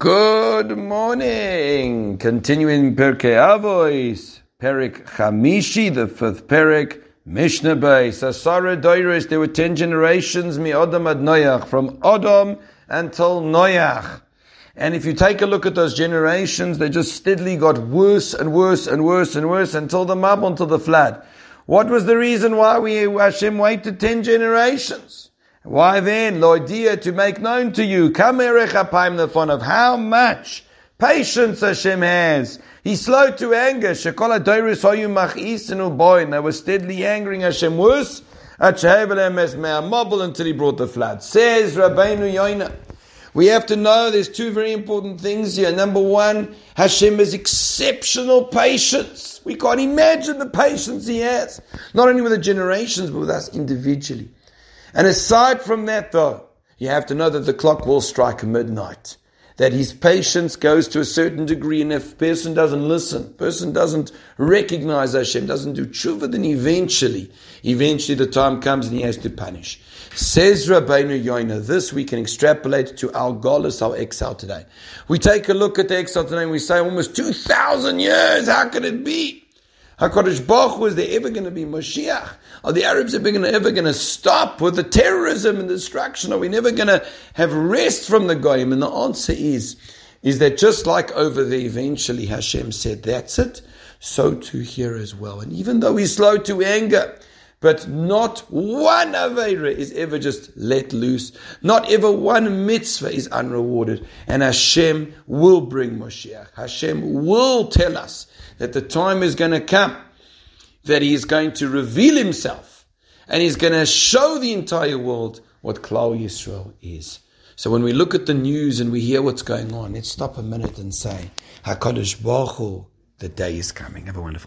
Good morning! Continuing Pirkei Avos, Perik Chamishi, the fifth Perik, Mishnah Beis, Asara Doirish. There were 10 generations, Mi'odam ad Noach, from Odom until Noach. And if you take a look at those generations, they just steadily got worse and worse and worse and worse until the Mabon, until the flood. What was the reason why Hashem waited 10 generations? Why then, Loidia, to make known to you, of how much patience Hashem has. He's slow to anger. They were steadily angering Hashem worse until he brought the flood. Says Rabbeinu Yonah. We have to know there's two very important things here. Number one, Hashem has exceptional patience. We can't imagine the patience he has, not only with the generations, but with us individually. And aside from that, though, you have to know that the clock will strike midnight, that his patience goes to a certain degree, and if person doesn't listen, person doesn't recognize Hashem, doesn't do tshuva, then eventually the time comes and he has to punish. Says Rabbeinu Yonah, this we can extrapolate to our Golus, our exile today. We take a look at the exile today and we say, almost 2,000 years, how could it be? HaKadosh Baruch Hu, is there ever going to be Moshiach? Are the Arabs ever going to stop with the terrorism and destruction? Are we never going to have rest from the Goyim? And the answer is that just like over there, eventually Hashem said, that's it, so too here as well. And even though he's slow to anger, but not one Aveira is ever just let loose. Not ever one mitzvah is unrewarded. And Hashem will bring Moshiach. Hashem will tell us that the time is going to come, that He is going to reveal Himself, and He's going to show the entire world what Klal Yisrael is. So when we look at the news and we hear what's going on, let's stop a minute and say, HaKadosh Baruch Hu, the day is coming. Have a wonderful day.